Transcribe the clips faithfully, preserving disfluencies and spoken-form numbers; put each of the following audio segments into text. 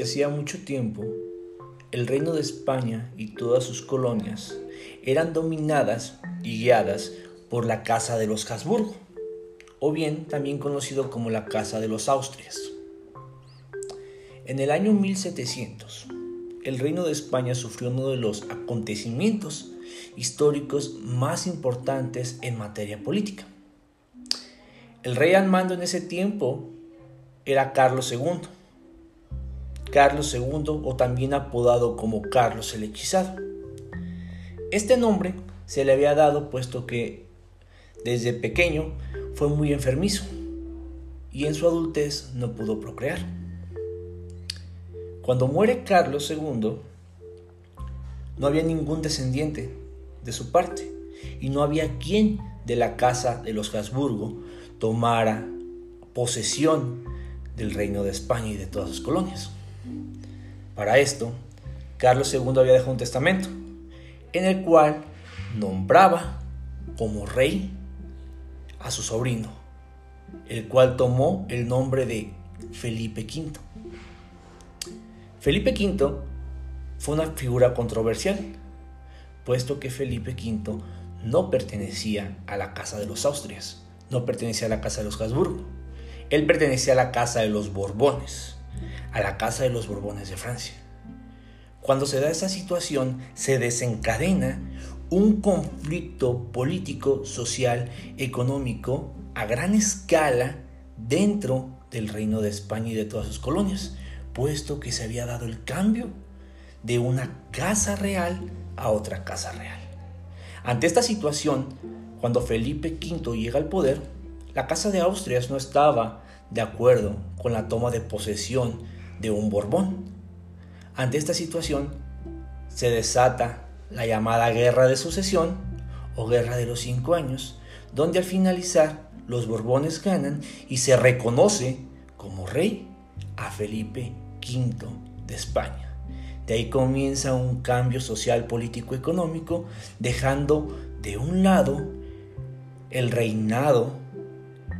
Desde hacía mucho tiempo, el Reino de España y todas sus colonias eran dominadas y guiadas por la Casa de los Habsburgo, o bien también conocido como la Casa de los Austrias. En el año mil setecientos, el Reino de España sufrió uno de los acontecimientos históricos más importantes en materia política. El rey al mando en ese tiempo era Carlos segundo. Carlos segundo, o también apodado como Carlos el Hechizado. Este nombre se le había dado puesto que desde pequeño fue muy enfermizo y en su adultez no pudo procrear. Cuando muere Carlos segundo, no había ningún descendiente de su parte y no había quien de la Casa de los Habsburgo tomara posesión del Reino de España y de todas sus colonias. Para esto, Carlos segundo había dejado un testamento en el cual nombraba como rey a su sobrino, el cual tomó el nombre de Felipe quinto. Felipe quinto fue una figura controversial, puesto que Felipe quinto no pertenecía a la Casa de los Austrias, no pertenecía a la Casa de los Habsburgo, él pertenecía a la Casa de los Borbones, a la Casa de los Borbones de Francia. Cuando se da esta situación, se desencadena un conflicto político, social, económico a gran escala dentro del Reino de España y de todas sus colonias, puesto que se había dado el cambio de una casa real a otra casa real. Ante esta situación, cuando Felipe quinto llega al poder, la Casa de Austrias no estaba de acuerdo con la toma de posesión de un Borbón. Ante esta situación se desata la llamada Guerra de Sucesión o Guerra de los Cinco Años, donde al finalizar los Borbones ganan y se reconoce como rey a Felipe quinto de España. De ahí comienza un cambio social, político, económico, dejando de un lado el reinado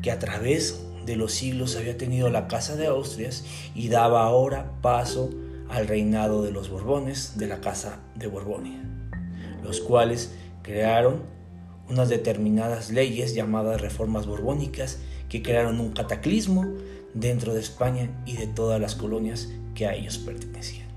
que a través de los siglos había tenido la Casa de Austrias y daba ahora paso al reinado de los Borbones, de la Casa de Borbonia, los cuales crearon unas determinadas leyes llamadas reformas borbónicas que crearon un cataclismo dentro de España y de todas las colonias que a ellos pertenecían.